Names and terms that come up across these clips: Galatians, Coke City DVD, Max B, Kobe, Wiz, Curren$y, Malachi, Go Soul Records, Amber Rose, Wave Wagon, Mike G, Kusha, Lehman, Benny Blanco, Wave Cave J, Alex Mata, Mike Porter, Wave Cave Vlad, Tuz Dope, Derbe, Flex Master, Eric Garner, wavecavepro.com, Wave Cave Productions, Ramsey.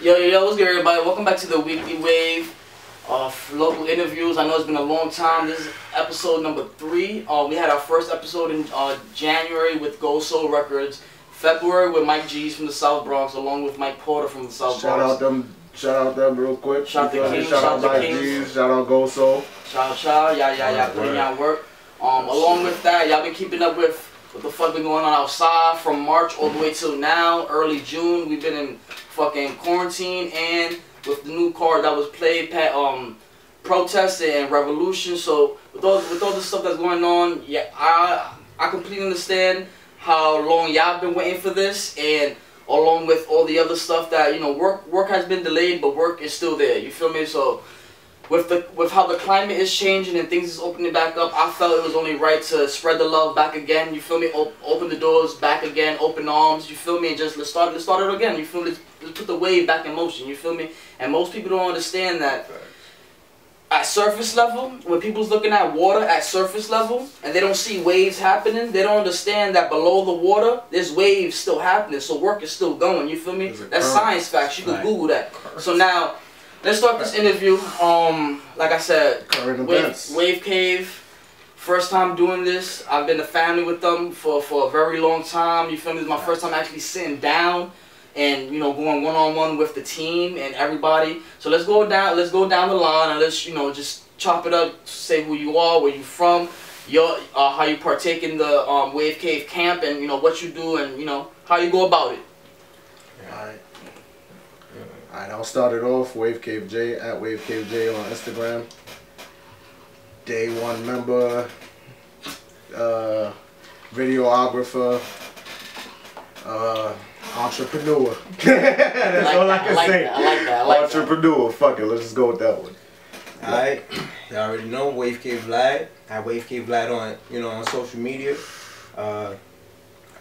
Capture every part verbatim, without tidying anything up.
Yo, yo, yo, what's good, everybody? Welcome back to the Weekly Wave of Local Interviews. I know it's been a long time. This is episode number three. Uh, we had our first episode in uh, January with Go Soul Records. February with Mike G's from the South Bronx, along with Mike Porter from the South shout Bronx. Shout out them, shout out them real quick. Shout out to Kings, shout, shout out Mike G's, shout out Go Soul. Shout out, shout out, y'all, y'all, y'all putting y'all work. Um, along with that, y'all been keeping up with what the fuck been going on outside from March all the way till now, early June. We've been in fucking quarantine, and with the new card that was played, um, protest and revolution. So with all with all the stuff that's going on, yeah, I I completely understand how long y'all been waiting for this, and along with all the other stuff that, you know, work work has been delayed, but work is still there. You feel me? So with the with how the climate is changing and things is opening back up, I felt it was only right to spread the love back again. You feel me? O open the doors back again, open arms. You feel me? And just let's start let's start it again. You feel me? Let's, let's put the wave back in motion. You feel me? And most people don't understand that. Right. At surface level, when people's looking at water at surface level and they don't see waves happening, they don't understand that below the water, there's waves still happening. So work is still going. You feel me? That's science facts. You can Google that. So now, let's start this interview. Um, like I said, Wave, Wave Cave, first time doing this. I've been a family with them for, for a very long time. You feel me? It's my first time actually sitting down and, you know, going one on one with the team and everybody. So let's go down. Let's go down the line and let's, you know, just chop it up. Say who you are, where you from, your uh, how you partake in the um, Wave Cave camp, and you know what you do, and you know how you go about it. All right. Alright, I'll start it off. Wave Cave J, at Wave Cave J on Instagram. Day one member, uh, videographer, uh, entrepreneur. That's like all that, I can I like say. That, I like that. I like entrepreneur. That. Fuck it, let's just go with that one. Alright, y'all already know Wave Cave Vlad. At Wave Cave Vlad on, you know, on social media. Uh,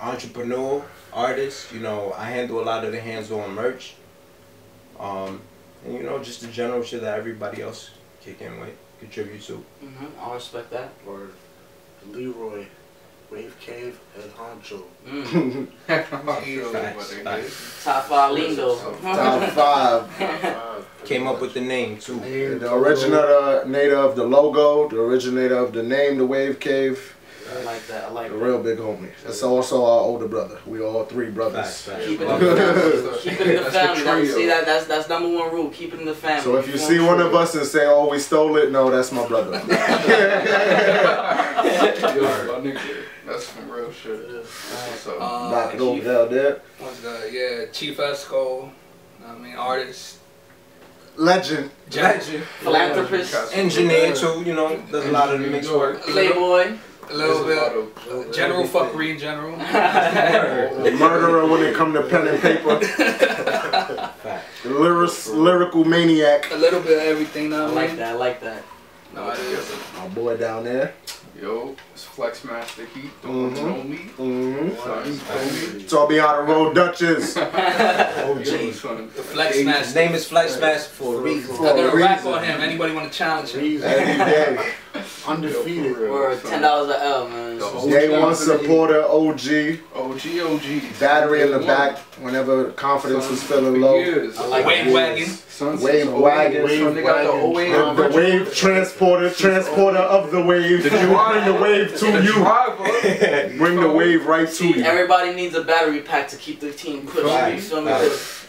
entrepreneur, artist. You know, I handle a lot of the hands-on merch. Um, and you know, just the general shit that everybody else kick in with, contribute to. Mm-hmm. I respect that. Or Leroy, Wave Cave, and Honcho. Mm. Facts, facts. Top five lingo. Top five. Top five. Came up with the name too. And the originator of the logo, the originator of the name, the Wave Cave. I like that. I like that. A real big homie. That's also our older brother. We all three brothers. Facts, keep it in the, keep it in the family. That's the see that? That's that's number one rule. Keep it in the family. So if you, you see one of us and say, "Oh, we stole it," no, that's my brother. That's some real shit. So knock it over down there. What's the yeah? Chief Esco. I mean, artist. Legend. Legend. Philanthropist. Engineer too. You know, does a lot of the mixed work. Playboy. A little bit. A of, a little general fuckery in general. Murderer when it comes to pen and paper. Lyric, lyrical maniac. A little bit of everything now. I like that, I like that. No, it is. My boy down there. Yo, it's Flex Master. He don't mm-hmm. know me. Mm-hmm. It's all be out of road Dutchess. Oh, geez. The Flex Master. His name is Flex Master for a reason. I'm going to rap on him. Anybody want to challenge him? Any day. Undefeated. Or ten dollars an L, man. Day one supporter, O G. O G, O G. Battery in the back whenever confidence is feeling low. Wave Wagon. Wave Wagon. The Wave Transporter. Transporter of the Wave. Bring the wave to you. Bring the wave right to you. Everybody needs a battery pack to keep the team pushing. Right. You feel me?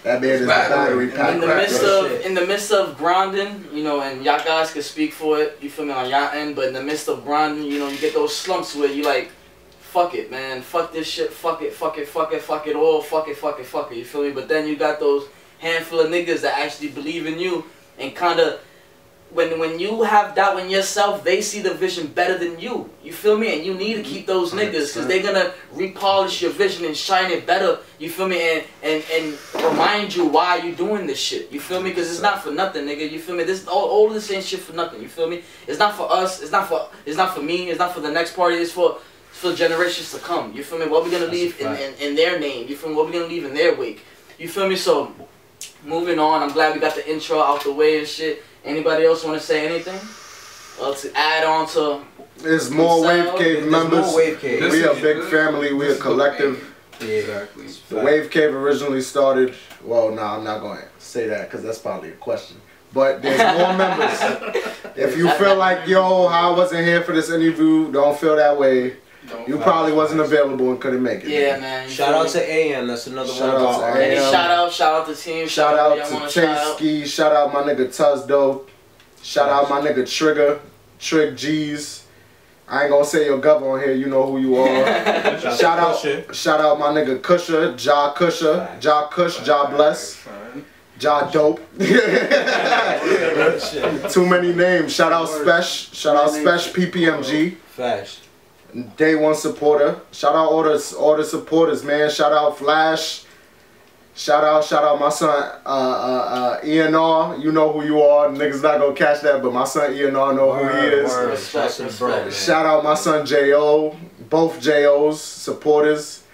That man is a battery pack. In the midst of in the midst of grinding, you know, and y'all guys can speak for it. You feel me on y'all end, but in the midst of grinding, you know, you get those slumps where you like, fuck it, man, fuck this shit, fuck it, fuck it, fuck it, fuck it all, fuck it, fuck it, fuck it. You feel me? But then you got those handful of niggas that actually believe in you and kind of. When, when you have doubt in yourself, they see the vision better than you. You feel me? And you need to keep those niggas because they're going to repolish your vision and shine it better. You feel me? And, and, and remind you why you doing this shit. You feel me? Because it's not for nothing, nigga. You feel me? This all, all this ain't shit for nothing. You feel me? It's not for us. It's not for It's not for me. It's not for the next party. It's for, it's for generations to come. You feel me? What we going to leave in, in, in their name? You feel me? What we going to leave in their wake? You feel me? So, moving on. I'm glad we got the intro out the way and shit. Anybody else want to say anything? Well, to add on to... There's more Wave Cave members. More Wave Cave. We a big family. We a collective. Yeah, exactly. The Wave Cave originally started. Well, no, I'm not going to say that because that's probably a question. But there's more members. If you feel like, yo, I wasn't here for this interview, don't feel that way. Don't you probably wasn't available and couldn't make it. Yeah, man. man. Shout out to A M. That's another shout one. Out to A M. Shout out, shout out to team. Shout, shout out, out to Chayski. Shout out my nigga Tuz Dope. Shout out my nigga Trigger, Trick G's. I ain't gonna say your gov on here. You know who you are. shout out, Kusha. Shout out my nigga Kusha, Ja Kusha, Ja Kush, Ja Bless, Ja Dope. Too many names. Shout out Spesh. Shout out Spesh P P M G. Flash. Day one supporter. Shout out all the all the supporters, man. Shout out Flash. Shout out, shout out my son uh, uh, uh, E N R. You know who you are. Niggas not gonna catch that, but my son E N R know who he is. Word, respect, respect, shout out my son J O. Both J Os, supporters.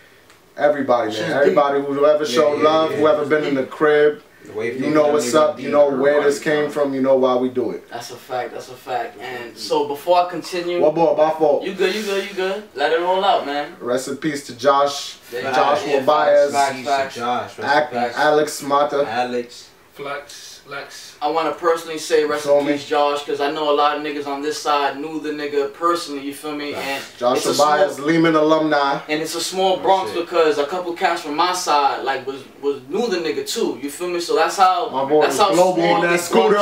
Everybody, man. Everybody, whoever showed love, whoever been in the crib. You know what's up. You know where this came from. You know why we do it. That's a fact. That's a fact. And so before I continue, what boy, my fault. You good? You good? You good? Let it roll out, man. Rest in peace to Josh, Joshua Baez, Alex Mata, Alex Flex, Flex. I want to personally say rest in peace, Josh, because I know a lot of niggas on this side knew the nigga personally. You feel me? And Joshua Baez, Lehman alumni. And it's a small Bronx because a couple cats from my side like was. Was knew the nigga too, you feel me? So that's how my boy that's how global on that scooter.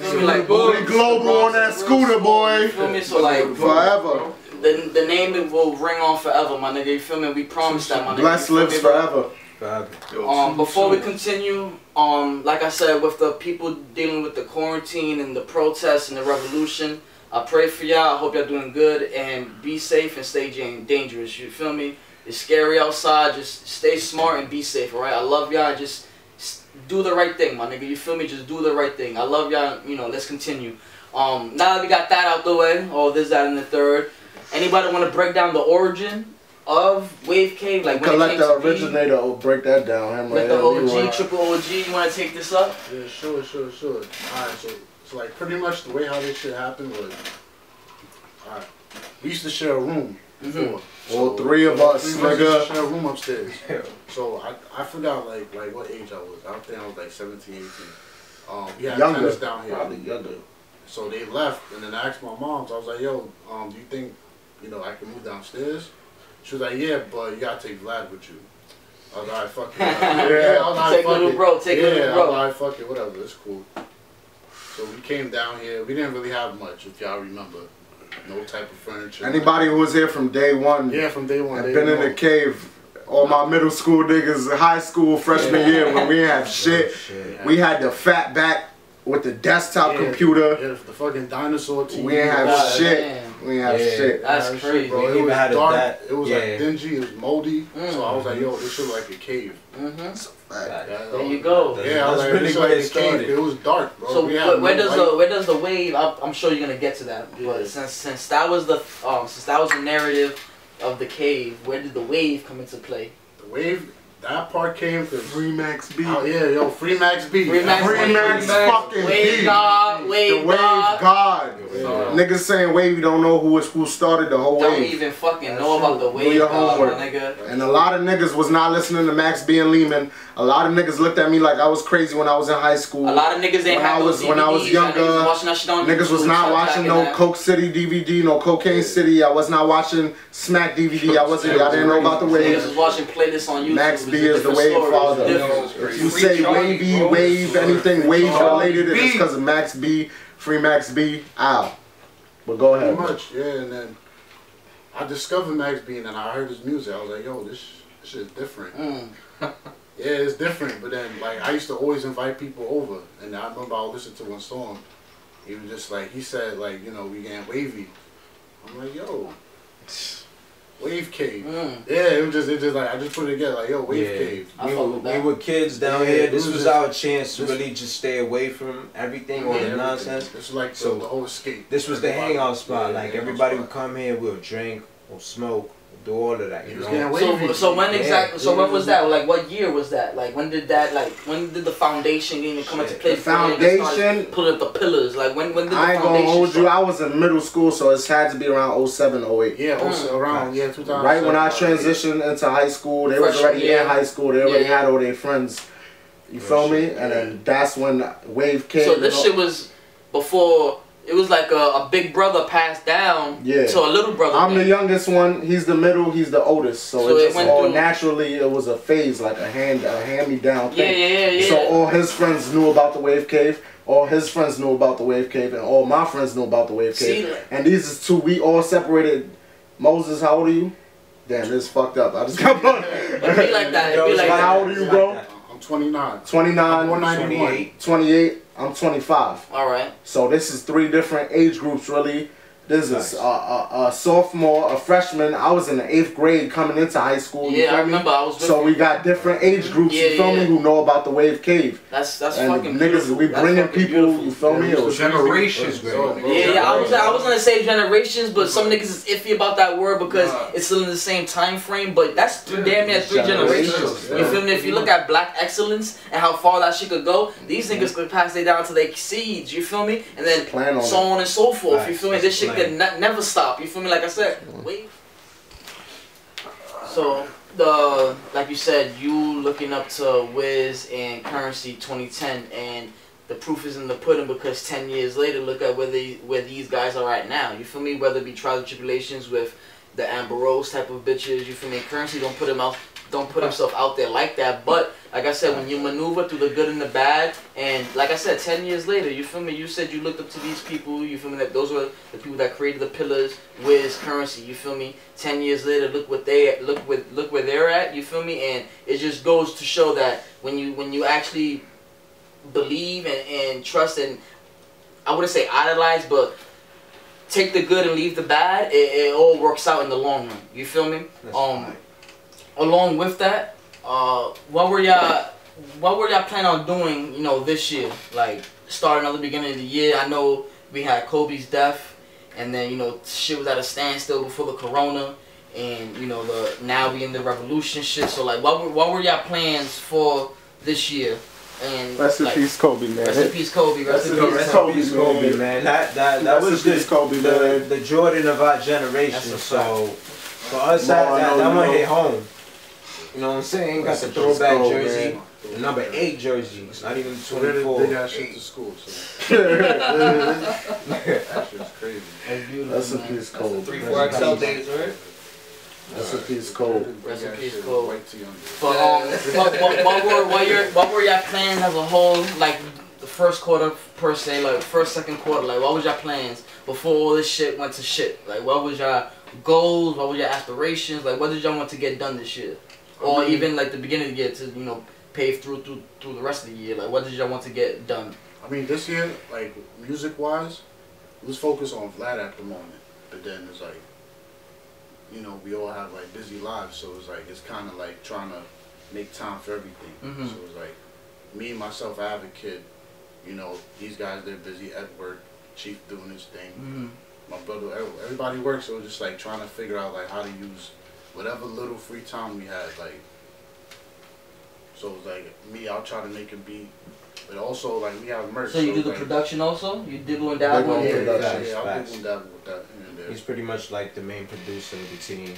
Feel me? Like boy, global on that scooter, boy. You feel me? So like forever. The the name will ring on forever, my nigga. You feel me? We promise that, my nigga. Blessed lives forever. Um, before we continue, um, like I said, with the people dealing with the quarantine and the protests and the revolution, I pray for y'all. I hope y'all doing good and be safe and stay dangerous. You feel me? It's scary outside. Just stay smart and be safe, all right? I love y'all. Just do the right thing, my nigga. You feel me? Just do the right thing. I love y'all. You know, let's continue. Um, now that we got that out the way, oh, this, that, and the third. Anybody want to break down the origin of Wave Cave? Like when collect the originator or break that down. With the O G, triple O G, you want to take this up? Yeah, sure, sure, sure. All right, so, so like pretty much the way how this shit happened was, all right, we used to share a room. Mm-hmm. So, all three of so us, nigga. Share a room upstairs. Yeah. So I, I forgot like like what age I was. I think I was like seventeen, eighteen. Um, yeah, younger. Down here. Probably younger. So they left, and then I asked my mom. So I was like, "Yo, um, do you think, you know, I can move downstairs?" She was like, "Yeah, but you gotta take Vlad with you." I was like, "Alright, fuck it." Yeah, I was like, take fuck little it. Bro. Take yeah, little bro. I was like, "Fuck it, whatever. It's cool." So we came down here. We didn't really have much, if y'all remember. No type of furniture. Anybody who was here from day one. Yeah, from day one. And been in the cave. All my middle school niggas, high school, freshman year when we had shit. We had the fat back with the desktop computer. Yeah, the fucking dinosaur T V. We didn't have shit. We didn't have shit. That's crazy, bro. It was dark. It was like dingy. It was moldy. So I was like, yo, this shit like a cave. Mm-hmm. Like, there you go. Yeah, I was like, really like it, cave. It was dark, bro. So we had where no does light. the where does the wave? Up, I'm sure you're gonna get to that. But yeah. since since that was the um since that was the narrative of the cave, where did the wave come into play? The wave. That part came from Free Max B. Oh yeah, yo, Free Max B. Free Max, Free Max, Max, Max fucking wave B. God, wave the Wave God. God. Yeah. Niggas saying Wave, you don't know who is who started the whole don't wave. Don't even fucking That's know true. About the Wave your God, homework. My nigga. And a lot of niggas was not listening to Max B and Lehman. A lot of niggas looked at me like I was crazy when I was in high school. A lot of niggas ain't had those D V Ds. When I was younger, niggas was not watching no Coke City D V D, no Cocaine City. I was not watching Smack D V D. I wasn't. I didn't know about the Wave. Niggas was watching playlists on YouTube. Max B is the Wave father. If you say wavy, wave, anything wave related, it's because of Max B. Free Max B. Ow. But go ahead. Pretty much, yeah. And then I discovered Max B, and then I heard his music. I was like, yo, this this shit's different. Mm. yeah, it's different. But then, like, I used to always invite people over, and I remember I listened to one song. He was just like, he said, like, you know, we getting wavy. I'm like, yo. Wave Cave. Mm. Yeah, it was just, it just like, I just put it together, like, yo, Wave yeah. Cave. We were, we were kids down yeah, here. This was, was just, our chance to really just stay away from everything, yeah, all the nonsense. This was like so, the, the whole escape. This was the hangout spot. Yeah, like, hangout everybody spot. Would come here, we'll drink, we'll smoke, do all of that. You know? Getting away so, from so when yeah. exactly? So yeah. when was that? Like, what year was that? Like, when did that? Like, when did the foundation even come into place? The foundation put up the pillars. Like, when? When did the I ain't foundation gonna hold start? you. I was in middle school, so it's had to be around oh seven, oh eight. Yeah, mm. around yeah, two thousand. Right when I transitioned yeah. into high school, they Fresh, was already yeah. in high school. They already yeah. had all their friends. You Fresh, feel me? Yeah. And then that's when Wave came. So this shit was before. It was like a, a big brother passed down yeah. to a little brother. I'm man. the youngest one. He's the middle. He's the oldest. So, so it just it all through. naturally, it was a phase, like a hand, a hand-me-down thing. Yeah, yeah, yeah. So all his friends knew about the Wave Cave. All his friends knew about the Wave Cave, and all my friends knew about the Wave Cave. See, and these is two. We all separated. Moses, how old are you? Damn, this fucked up. I just come on. It be like that. It be like that. How old are you, bro? I'm twenty-nine. twenty-nine. one ninety-one. twenty-eight. I'm twenty-five. All right. So this is three different age groups, really. This nice. is a, a, a sophomore, a freshman. I was in the eighth grade coming into high school. You yeah, feel I remember. Me? I was with so you. we got different age groups. Yeah, you feel yeah. me? Who know about the Wave Cave? That's that's and fucking niggas. Beautiful. We bringing people. Beautiful. You feel yeah, me? It was generations, man. Yeah, yeah. I was I was gonna say generations, but some niggas is iffy about that word because nah. it's still in the same time frame. But that's three, damn near three generations. generations. Yeah. You feel me? If you look at Black excellence and how far that shit could go, these mm-hmm. niggas could pass it down to their seeds. You feel me? And then plan on so on and so forth. Nice. You feel me? This shit. Ne never stop. You feel me? Like I said, wait. So the like you said, you looking up to Wiz and Curren$y twenty ten, and the proof is in the pudding because ten years later, look at where they where these guys are right now. You feel me? Whether it be trials and tribulations with the Amber Rose type of bitches. You feel me? Curren$y don't put him out, don't put himself out there like that. But like I said, when you maneuver through the good and the bad, and like I said, ten years later, you feel me? You said you looked up to these people. You feel me? That those were the people that created the pillars. Wiz, Curren$y. You feel me? Ten years later, look what they look with look where they're at. You feel me? And it just goes to show that when you when you actually believe and and trust and I wouldn't say idolize, but take the good and leave the bad. It, it all works out in the long run. You feel me? That's um, right. Along with that, uh, what were y'all, what were y'all planning on doing, you know, this year? Like, starting at the beginning of the year, I know we had Kobe's death, and then, you know, shit was at a standstill before the corona, and, you know, the now we in the revolution shit. So, like, what were, what were y'all plans for this year? And rest in like, peace, Kobe, man. Rest in peace, Kobe. Rest in peace, Kobe, Kobe, man. That that that was just Kobe, the, the Jordan of our generation. So, for us, that, that, that one hit home. You know what I'm saying? Got the throwback jersey, the number eight jersey. It's not even twenty-four. They got shit to school. That shit's crazy. That's a piece cold. Three, four X L days, right? That's a piece cold. That's a piece cold. But um, what were what your what were y'all plans as a whole? Like the first quarter per se, like first second quarter. Like what was y'all plans before all this shit went to shit? Like what was y'all goals? What were your aspirations? Like what did y'all want to get done this year? Or even like the beginning of the year to, you know, pave through through through the rest of the year. Like, what did y'all want to get done? I mean, this year, like music wise, we was focused on Vlad at the moment. But then it's like, you know, we all have like busy lives, so it's like it's kind of like trying to make time for everything. Mm-hmm. So it's like me myself, I have a kid. You know, these guys they're busy at work. Chief doing his thing. Mm-hmm. My brother, everybody works. So it's just like trying to figure out like how to use whatever little free time we had, like, so it was like, me, I'll try to make a beat, but also, like, we have merch. So you so do the like, production also? You dibble and dabble? Yeah, yeah, yeah, yeah I'll dibble and dabble with that in there. He's pretty much like the main producer of the team.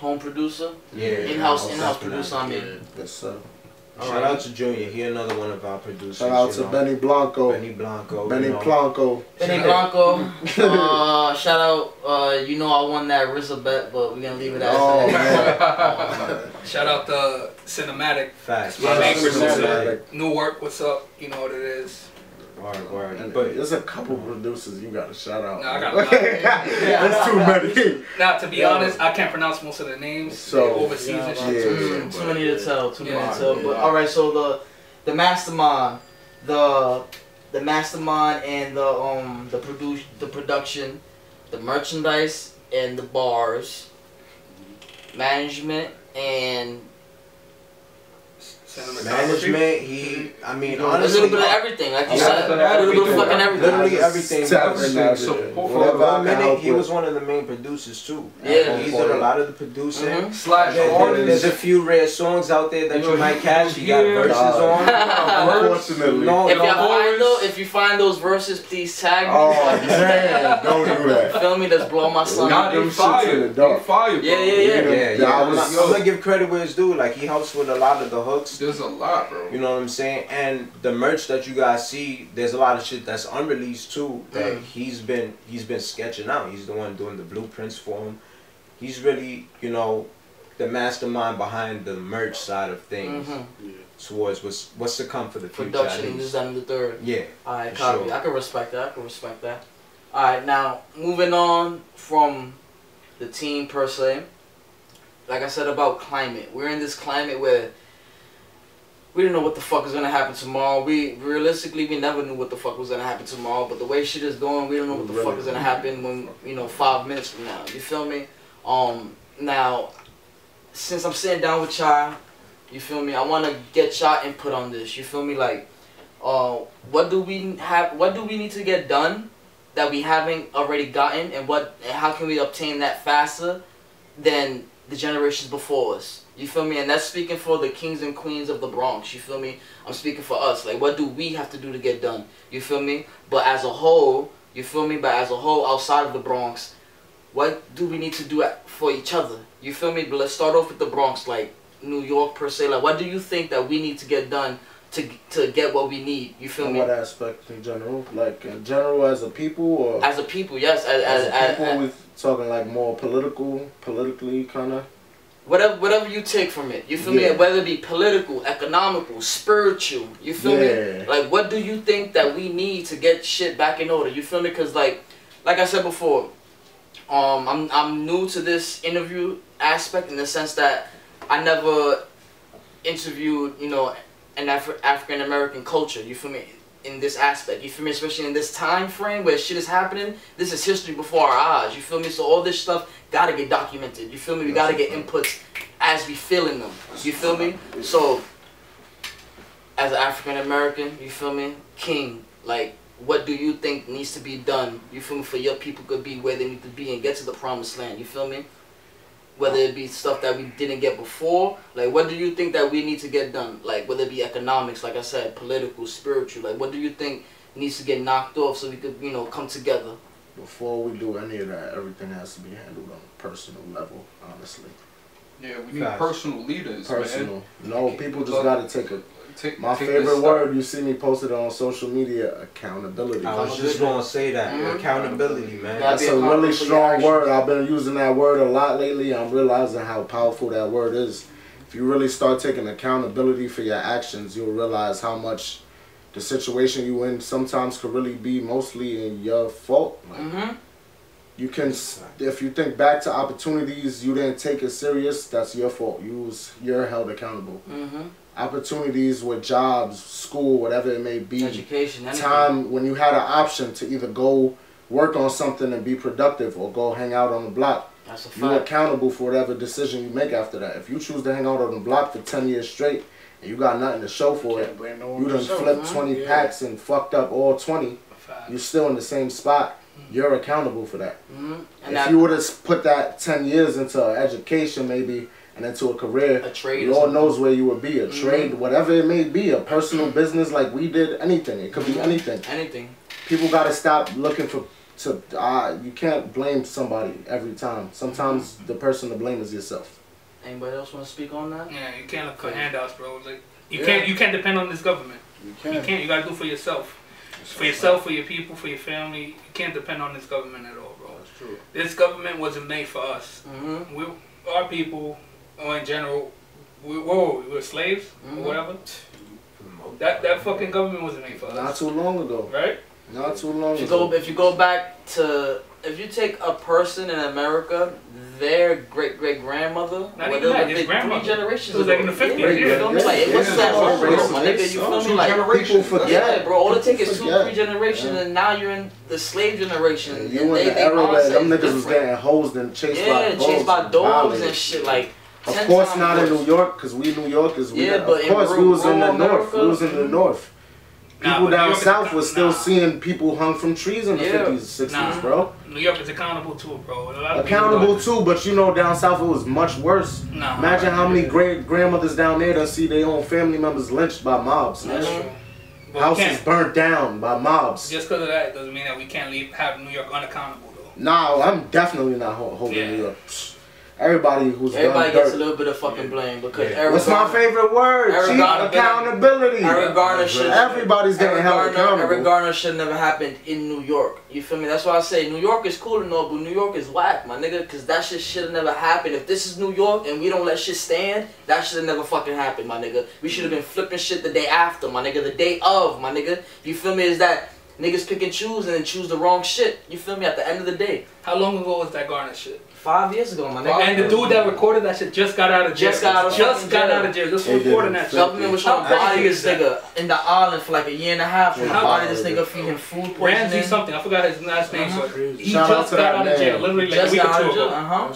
Home producer? Yeah. In-house in house producer, I mean. Yes, sir. All right. Shout out to Junior. He another one of our producers. Shout out to know. Benny Blanco. Benny Blanco. Benny you know. Blanco. Benny Blanco. uh, shout out. Uh, you know I won that R Z A bet, but we're gonna leave it at oh, that. Oh, shout out to Cinematic. Facts. My main producer. Newark. What's up? You know what it is. Word, word. But there's a couple producers you gotta shout out. No, I got that's too many. Now, to be yeah. honest, I can't pronounce most of the names. So overseas yeah, and shit. Yeah, yeah, too many to tell. Too yeah, many to tell. Yeah. But all right, so the the mastermind, the the mastermind, and the um the produce the production, the merchandise, and the bars, management, and Management, he, I mean, honestly, a little bit of everything, like you said, a little bit of fucking everything. Literally everything. For one minute, he was one of the main producers too. Yeah, he did a lot of the producing. Slash artists. There's a few rare songs out there that you might catch. He got verses on. Unfortunately, no, no. If you find those verses, please tag me. Oh man, don't do that. Feel me? Let's blow my son. Not them shit in the dark. Fire. Yeah, yeah, yeah, yeah. I'm gonna give credit where it's due. Like he helps with a lot of the hooks. There's a lot, bro. You know what I'm saying? And the merch that you guys see, there's a lot of shit that's unreleased too that mm. he's been he's been sketching out. He's the one doing the blueprints for him. He's really, you know, the mastermind behind the merch side of things. Mm-hmm. Yeah. Towards what's what's to come for the future. Production, this and the third. Yeah. All right, copy. Sure. I can respect that. I can respect that. All right, now moving on from the team per se. Like I said about climate, we're in this climate where we didn't know what the fuck was gonna happen tomorrow. We realistically we never knew what the fuck was gonna happen tomorrow. But the way shit is going, we don't know what the really fuck is gonna happen when, you know, five minutes from now. You feel me? Um, now, since I'm sitting down with y'all, you feel me? I wanna get y'all input on this. You feel me? Like, uh, what do we have? What do we need to get done that we haven't already gotten, and what? And how can we obtain that faster than the generations before us? You feel me? And that's speaking for the kings and queens of the Bronx. You feel me? I'm speaking for us. Like, what do we have to do to get done? You feel me? But as a whole, you feel me? But as a whole, outside of the Bronx, what do we need to do for each other? You feel me? But let's start off with the Bronx, like New York per se. Like, what do you think that we need to get done to to get what we need? You feel me? What aspect in general? Like, in general as a people? Or as a people, yes. As, as, as a people, as, with talking like more political, politically kind of? Whatever, whatever you take from it, you feel yeah. me? Whether it be political, economical, spiritual, you feel yeah. me? Like, what do you think that we need to get shit back in order? You feel me? Cause like, like I said before, um, I'm I'm new to this interview aspect in the sense that I never interviewed, you know, an Af- African American culture. You feel me? In this aspect, you feel me? Especially in this time frame where shit is happening, this is history before our eyes. You feel me? So all this stuff gotta get documented. You feel me? We gotta get inputs as we feeling them. You feel me? So, as an African American, you feel me? King, like, what do you think needs to be done? You feel me? For your people to be where they need to be and get to the promised land. You feel me? Whether it be stuff that we didn't get before, like what do you think that we need to get done? Like whether it be economics, like I said, political, spiritual, like what do you think needs to get knocked off so we could, you know, come together? Before we do any of that, everything has to be handled on a personal level, honestly. Yeah, we need Gosh. personal leaders. Personal. Man. No, people just gotta take a... Take, My take favorite word, you see me posted on social media, accountability. I was just going to say that. Mm-hmm. Accountability, man. That's a really strong word. I've been using that word a lot lately. I'm realizing how powerful that word is. If you really start taking accountability for your actions, you'll realize how much the situation you in sometimes could really be mostly in your fault. Like, mm-hmm. You can, if you think back to opportunities you didn't take it serious, that's your fault. You was, you're held accountable. Mm-hmm. Opportunities with jobs, school, whatever it may be. Education, anything. Time when you had an option to either go work on something and be productive or go hang out on the block. That's a fact. You're accountable for whatever decision you make after that. If you choose to hang out on the block for ten years straight and you got nothing to show for it, no you done flipped show, twenty yeah. packs and fucked up all twenty, you're still in the same spot. You're accountable for that. Mm-hmm. And if you would have put that ten years into education maybe, and into a career, a trade, Lord knows where you would be. A mm-hmm. trade, whatever it may be, a personal mm-hmm. business like we did, anything. It could mm-hmm. be anything. Anything. People gotta stop looking for. To uh, you can't blame somebody every time. Sometimes mm-hmm. the person to blame is yourself. Anybody else want to speak on that? Yeah, you can't look for handouts, bro. Like you yeah. can't. You can't depend on this government. You can't. You can't. You gotta do for yourself. That's for yourself, right. For your people, for your family. You can't depend on this government at all, bro. That's true. This government wasn't made for us. Mm-hmm. We, our people. Or in general, we, whoa, we were slaves mm-hmm. or whatever. That that fucking government wasn't made for us. Not too long ago, right? Not too long if ago. You go, if you go back to, if you take a person in America, their great great grandmother, not even that, his grandmother, three generations ago, like in the fifties, yeah, you feel me? Like what's that old race, my nigga? You feel me? Like people forget, yeah, bro. All it takes is two, three generations, and now you're in the slave generation. And you in the era that them niggas was getting hosed and chased by dogs and shit, like. Of Ten course not worse. in New York, because we New Yorkers. We yeah, got, but of course we was in the North. We was in the North. People nah, down York south was still nah. seeing people hung from trees in the yeah. fifties, sixties, nah. bro. New York is accountable too, bro. A lot of accountable too, but you know down south it was much worse. Nah, Imagine nah, how many yeah. great grandmothers down there that see their own family members lynched by mobs. That's true. Houses burnt down by mobs. Just because of that doesn't mean that we can't leave have New York unaccountable though. No, I'm definitely not holding yeah. New York. Everybody who's Everybody gets dirt. a little bit of fucking blame because yeah. Eric What's Garner, my favorite word? Chief accountability. Eric Garner should Everybody's getting held accountable. Eric Garner should never happened in New York. You feel me? That's why I say New York is cool and all, but New York is whack, my nigga, because that shit should have never happened. If this is New York and we don't let shit stand, that should have never fucking happened, my nigga. We should have been flipping shit the day after, my nigga, the day of, my nigga. You feel me? Is that niggas pick and choose and then choose the wrong shit. You feel me? At the end of the day. How long ago was that Garner shit? Five years ago, my nigga. And the dude that recorded that shit just got out of jail. Just got out of jail. Just got out of jail. Just recording that shit. Government was trying to body this nigga in the island for like a year and a half. Trying to body this nigga for him food poisoning. Ramsey something. I forgot his last name. He just got out of jail. Literally like a week or two ago. Uh-huh.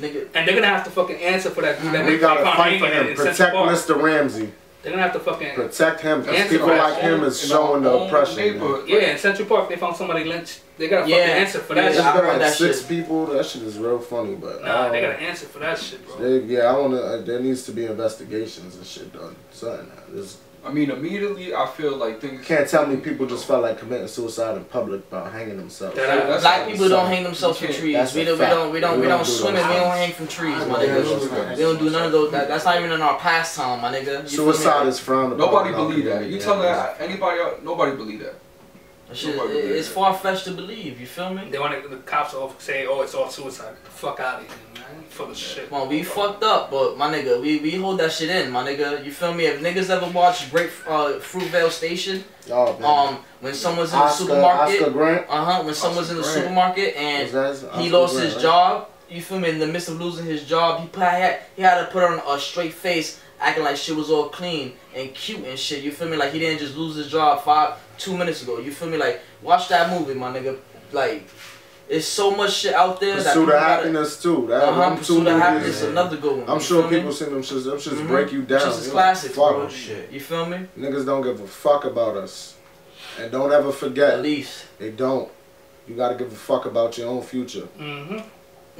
Nigga. And they're gonna have to fucking answer for that dude. We gotta fight for him. Protect Mister Ramsey. They're gonna have to fucking protect him because people like him is showing the oppression. Yeah, in Central Park they found somebody lynched. They gotta yeah. fucking answer for that yeah, shit. Got like that six shit. people. That shit is real funny, but nah, they gotta answer for that shit, bro. They, yeah, I wanna. Uh, there needs to be investigations and shit done. Something. This, I mean, immediately I feel like things. Can't tell me people just felt like committing suicide in public by hanging themselves. That, Black people don't hang themselves from trees. We don't. We don't. We don't. We don't swim and we don't hang from trees, my nigga. We don't do none of those. That, that's not even in our pastime, my nigga. Suicide is frowned upon. Nobody believe that. You tell that anybody else? Nobody believe that. Shit, it's far-fetched to believe, you feel me? They want to, the cops all say, oh, it's all suicide. Get the fuck out of here, man. Full of shit. Well, we fucked up, but my nigga, we, we hold that shit in, my nigga. You feel me? If niggas ever watched Break, uh, Fruitvale Station, oh, um, when someone's in Oscar, the supermarket, uh-huh, when someone's in the Grant. supermarket and he lost Grant, his right? job, you feel me? In the midst of losing his job, he, had, he had to put on a straight face, acting like shit was all clean and cute and shit, you feel me? Like he didn't just lose his job five, two minutes ago, you feel me? Like, watch that movie, my nigga. Like, it's so much shit out there. Pursuit that of Happiness gotta, too. That uh-huh, Pursuit two of Happiness is another good one. I'm sure people me? seen them shits. Them shits mm-hmm. break you down. It's just classic, bro. Shit. You feel me? Niggas don't give a fuck about us, and don't ever forget. At least they don't. You gotta give a fuck about your own future. Mm-hmm.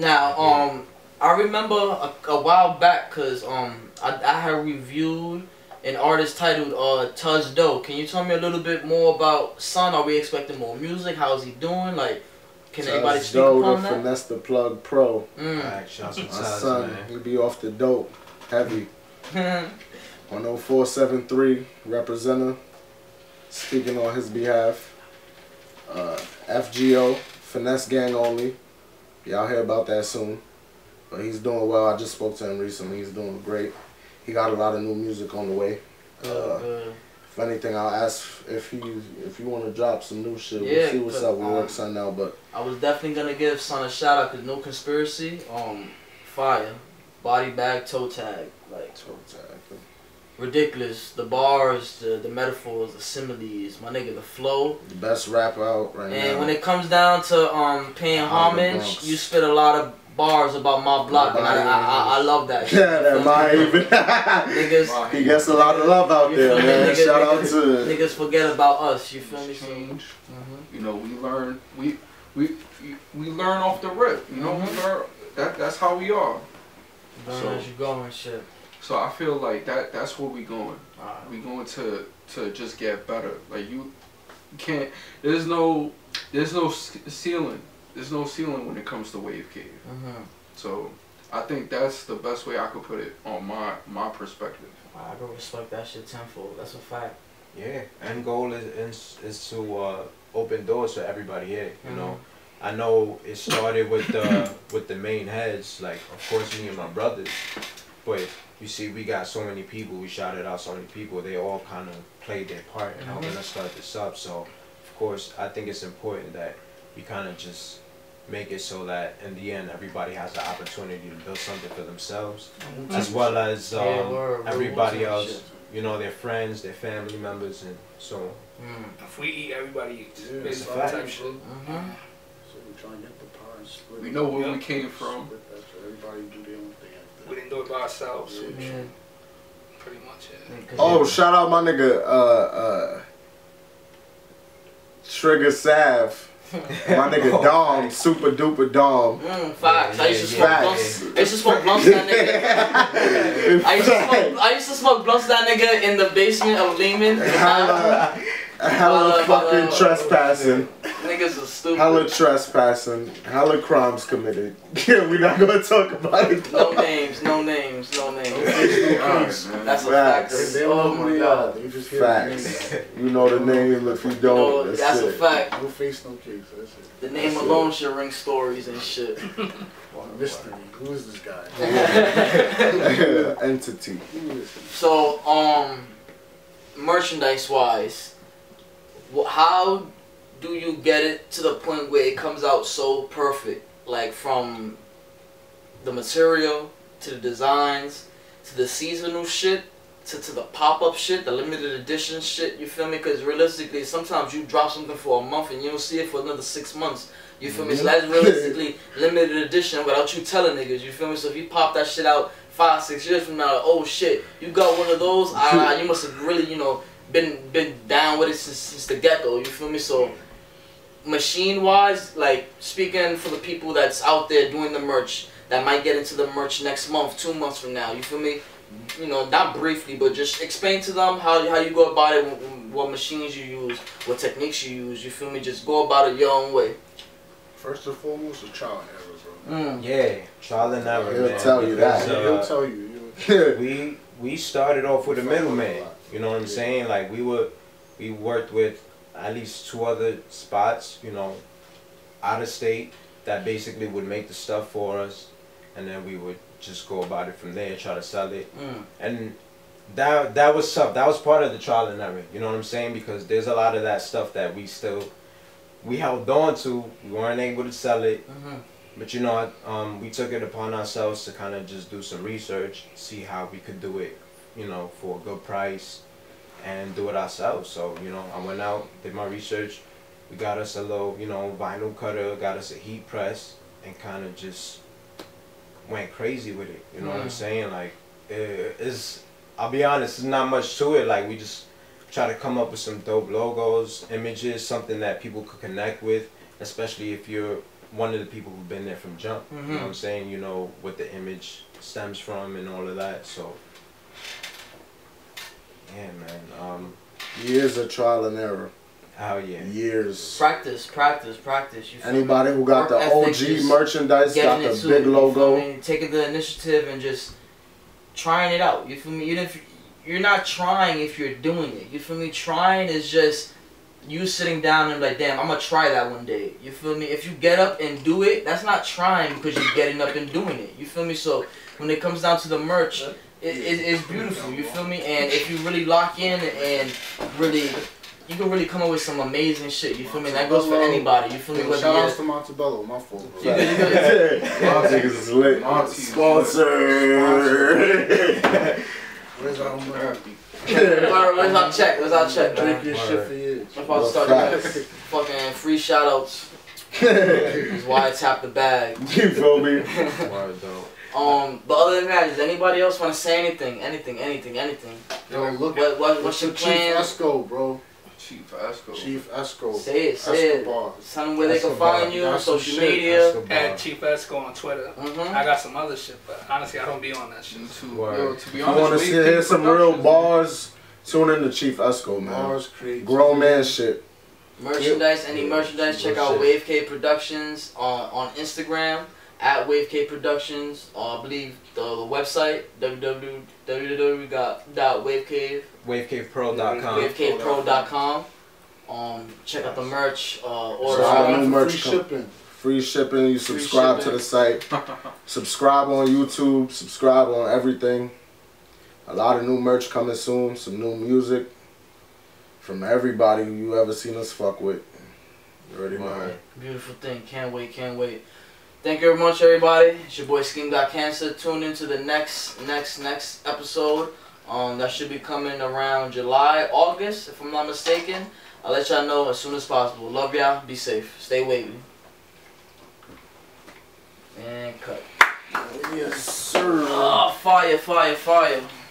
Now, yeah. um. I remember a, a while back, cause um I, I had reviewed an artist titled uh Tuz Dope. Can you tell me a little bit more about Son? Are we expecting more music? How's he doing? Like, can Tuz anybody speak Doe upon that? Finesse the Plug Pro. Mm. All right, shout out to my Tuz, son, man. He be off the dope, heavy. one oh four seven three representative speaking on his behalf. Uh, F G O Finesse Gang Only. Y'all hear about that soon. But he's doing well. I just spoke to him recently. He's doing great. He got a lot of new music on the way. Uh, uh, if anything, I'll ask if he if you want to drop some new shit. Yeah, we'll see what's up. We'll work Son out. But I was definitely gonna give Son a shout out because no conspiracy. Um, fire, body bag, toe tag, like toe tag. Ridiculous. The bars, the the metaphors, the similes, my nigga, the flow. The best rap out right and now. And when it comes down to um paying homage, you spit a lot of bars about my block, my and I, I, I, I love that shit. Yeah, that my even. Niggas, he gets a lot of love out there, man. Niggas, Shout niggas, out to niggas forget about us. You feel me? Change. Mm-hmm. You know, we learn. We we we learn off the rip. You know, mm-hmm. we learn. That that's how we are. Learn so, as you go and shit. So I feel like that that's where we going. Right. We going to to just get better. Like you can't. There's no there's no ceiling. There's no ceiling when it comes to Wave Cave. Mm-hmm. So I think that's the best way I could put it on my my perspective. I can respect that shit tenfold. That's a fact. Yeah, end goal is is, is to uh, open doors for everybody here. You mm-hmm. know, I know it started with the with the main heads, like of course me and my brothers, but you see we got so many people. We shouted out so many people. They all kind of played their part in mm-hmm. helping us start this up. So of course I think it's important that you kind of just make it so that in the end everybody has the opportunity to build something for themselves, mm-hmm. as well as um, yeah, we're, we're everybody else, shit. you know, their friends, their family members, and so on. Mm. If we eat, everybody eats. Yeah, it's all type shit. Mm-hmm. So we try and get the pie and split. We know where we came from. Everybody do their own thing. we didn't do it by ourselves. Yeah. Which, pretty much it. Yeah. Oh, shout out my nigga, uh, uh, Trigger Sav. My nigga Dom, super duper Dom. Mm, facts. Yeah, I used to smoke yeah, blunts. Yeah. I used to smoke blunts that nigga. I, used to smoke, I used to smoke blunts that nigga in the basement of Lehman. Hella, hella fucking trespassing. Niggas are stupid. Hella trespassing. Hella crimes committed. Yeah, we're not gonna talk about it. No names, no names, no names. That's a fact. Oh my god. You just facts. You know the name if you don't. No, that's that's a fact. No face, no case. That's it. The name that's alone it. Should ring stories and shit. Well, mystery. Who is this guy? Entity. So, um, merchandise wise, how do you get it to the point where it comes out so perfect? Like from the material to the designs to the seasonal shit to, to the pop-up shit, the limited edition shit, you feel me? Because realistically, sometimes you drop something for a month and you don't see it for another six months. You feel mm-hmm. me? So that's realistically limited edition without you telling niggas, you feel me? So if you pop that shit out five, six years from now, oh shit, you got one of those? Ah, you must have really, you know, been been down with it since, since the get-go, you feel me? So machine wise, like speaking for the people that's out there doing the merch that might get into the merch next month, two months from now, you feel me? You know, not briefly, but just explain to them how how you go about it, what machines you use, what techniques you use, you feel me? Just go about it your own way. First and foremost, a trial and error, bro. Mm, yeah, trial and error. He'll man. tell you that. Uh, He'll tell you. we we started off with a middleman. You know what I'm saying? Like we were, we worked with at least two other spots, you know, out of state, that basically would make the stuff for us, and then we would just go about it from there and try to sell it. Mm. And that that was tough. That was part of the trial and error. You know what I'm saying? Because there's a lot of that stuff that we still we held on to. We weren't able to sell it, mm-hmm. but you know, um, we took it upon ourselves to kind of just do some research, see how we could do it, you know, for a good price, and do it ourselves. So, you know, I went out, did my research, we got us a little, you know, vinyl cutter, got us a heat press, and kind of just went crazy with it, you know mm-hmm. what I'm saying? Like, it, it's, I'll be honest, there's not much to it. Like, we just try to come up with some dope logos, images, something that people could connect with, especially if you're one of the people who've been there from jump, mm-hmm. you know what I'm saying? You know what the image stems from and all of that, so. Yeah, man. Um, Years of trial and error. Hell yeah. Years. Practice, practice, practice. You feel Anybody me? who got Work the O G merchandise, got the big it, logo. Taking the initiative and just trying it out. You feel me? Even if you're not trying, if you're doing it. You feel me? Trying is just you sitting down and like, damn, I'm gonna try that one day. You feel me? If you get up and do it, that's not trying because you're getting up and doing it. You feel me? So when it comes down to the merch. It, it, it's beautiful, you feel me? And if you really lock in and really, you can really come up with some amazing shit, you feel me? That goes for anybody, you feel me? Shout outs to Montebello, my fault. Yeah, niggas is lit. Sponsor. Where's our therapy? Where's our check? Where's our check? Drink your shit for years. I'm about to start fucking free shout outs. That's why I tapped the bag. You feel me? Um, but other than that, does anybody else want to say anything? Anything, anything, anything? Yo, look what, what, what's your plan? Chief Esco, bro. Chief Esco. Chief Esco. Say it, say Escobar. it. Tell them where Escobar. they can find you on social shit. media. Escobar. At Chief Esco on Twitter. Mm-hmm. I got some other shit, but honestly, I don't be on that shit. You too. Yo, to be honest, you want to hear some real bars? Tune in to Chief Esco, man. Bars, crazy. Grown man shit. Merchandise, yep. any yeah. merchandise, check out shit. Wave Cave Productions on, on Instagram. At Wave Cave Productions, uh, I believe the, the website w w w dot wave cave pro dot com. wave cave pro dot com. Um, check nice. out the merch. Uh, order so new merch. Free shipping. Free shipping. You subscribe shipping. to the site. Subscribe on YouTube. Subscribe on everything. A lot of new merch coming soon. Some new music from everybody you ever seen us fuck with. You already know. Right. Beautiful thing. Can't wait. Can't wait. Thank you very much, everybody. It's your boy Skin Cancer. Tune into the next, next, next episode. Um, that should be coming around July, August, if I'm not mistaken. I'll let y'all know as soon as possible. Love y'all. Be safe. Stay wavy. And cut. Yes, sir. Oh. fire, fire, fire.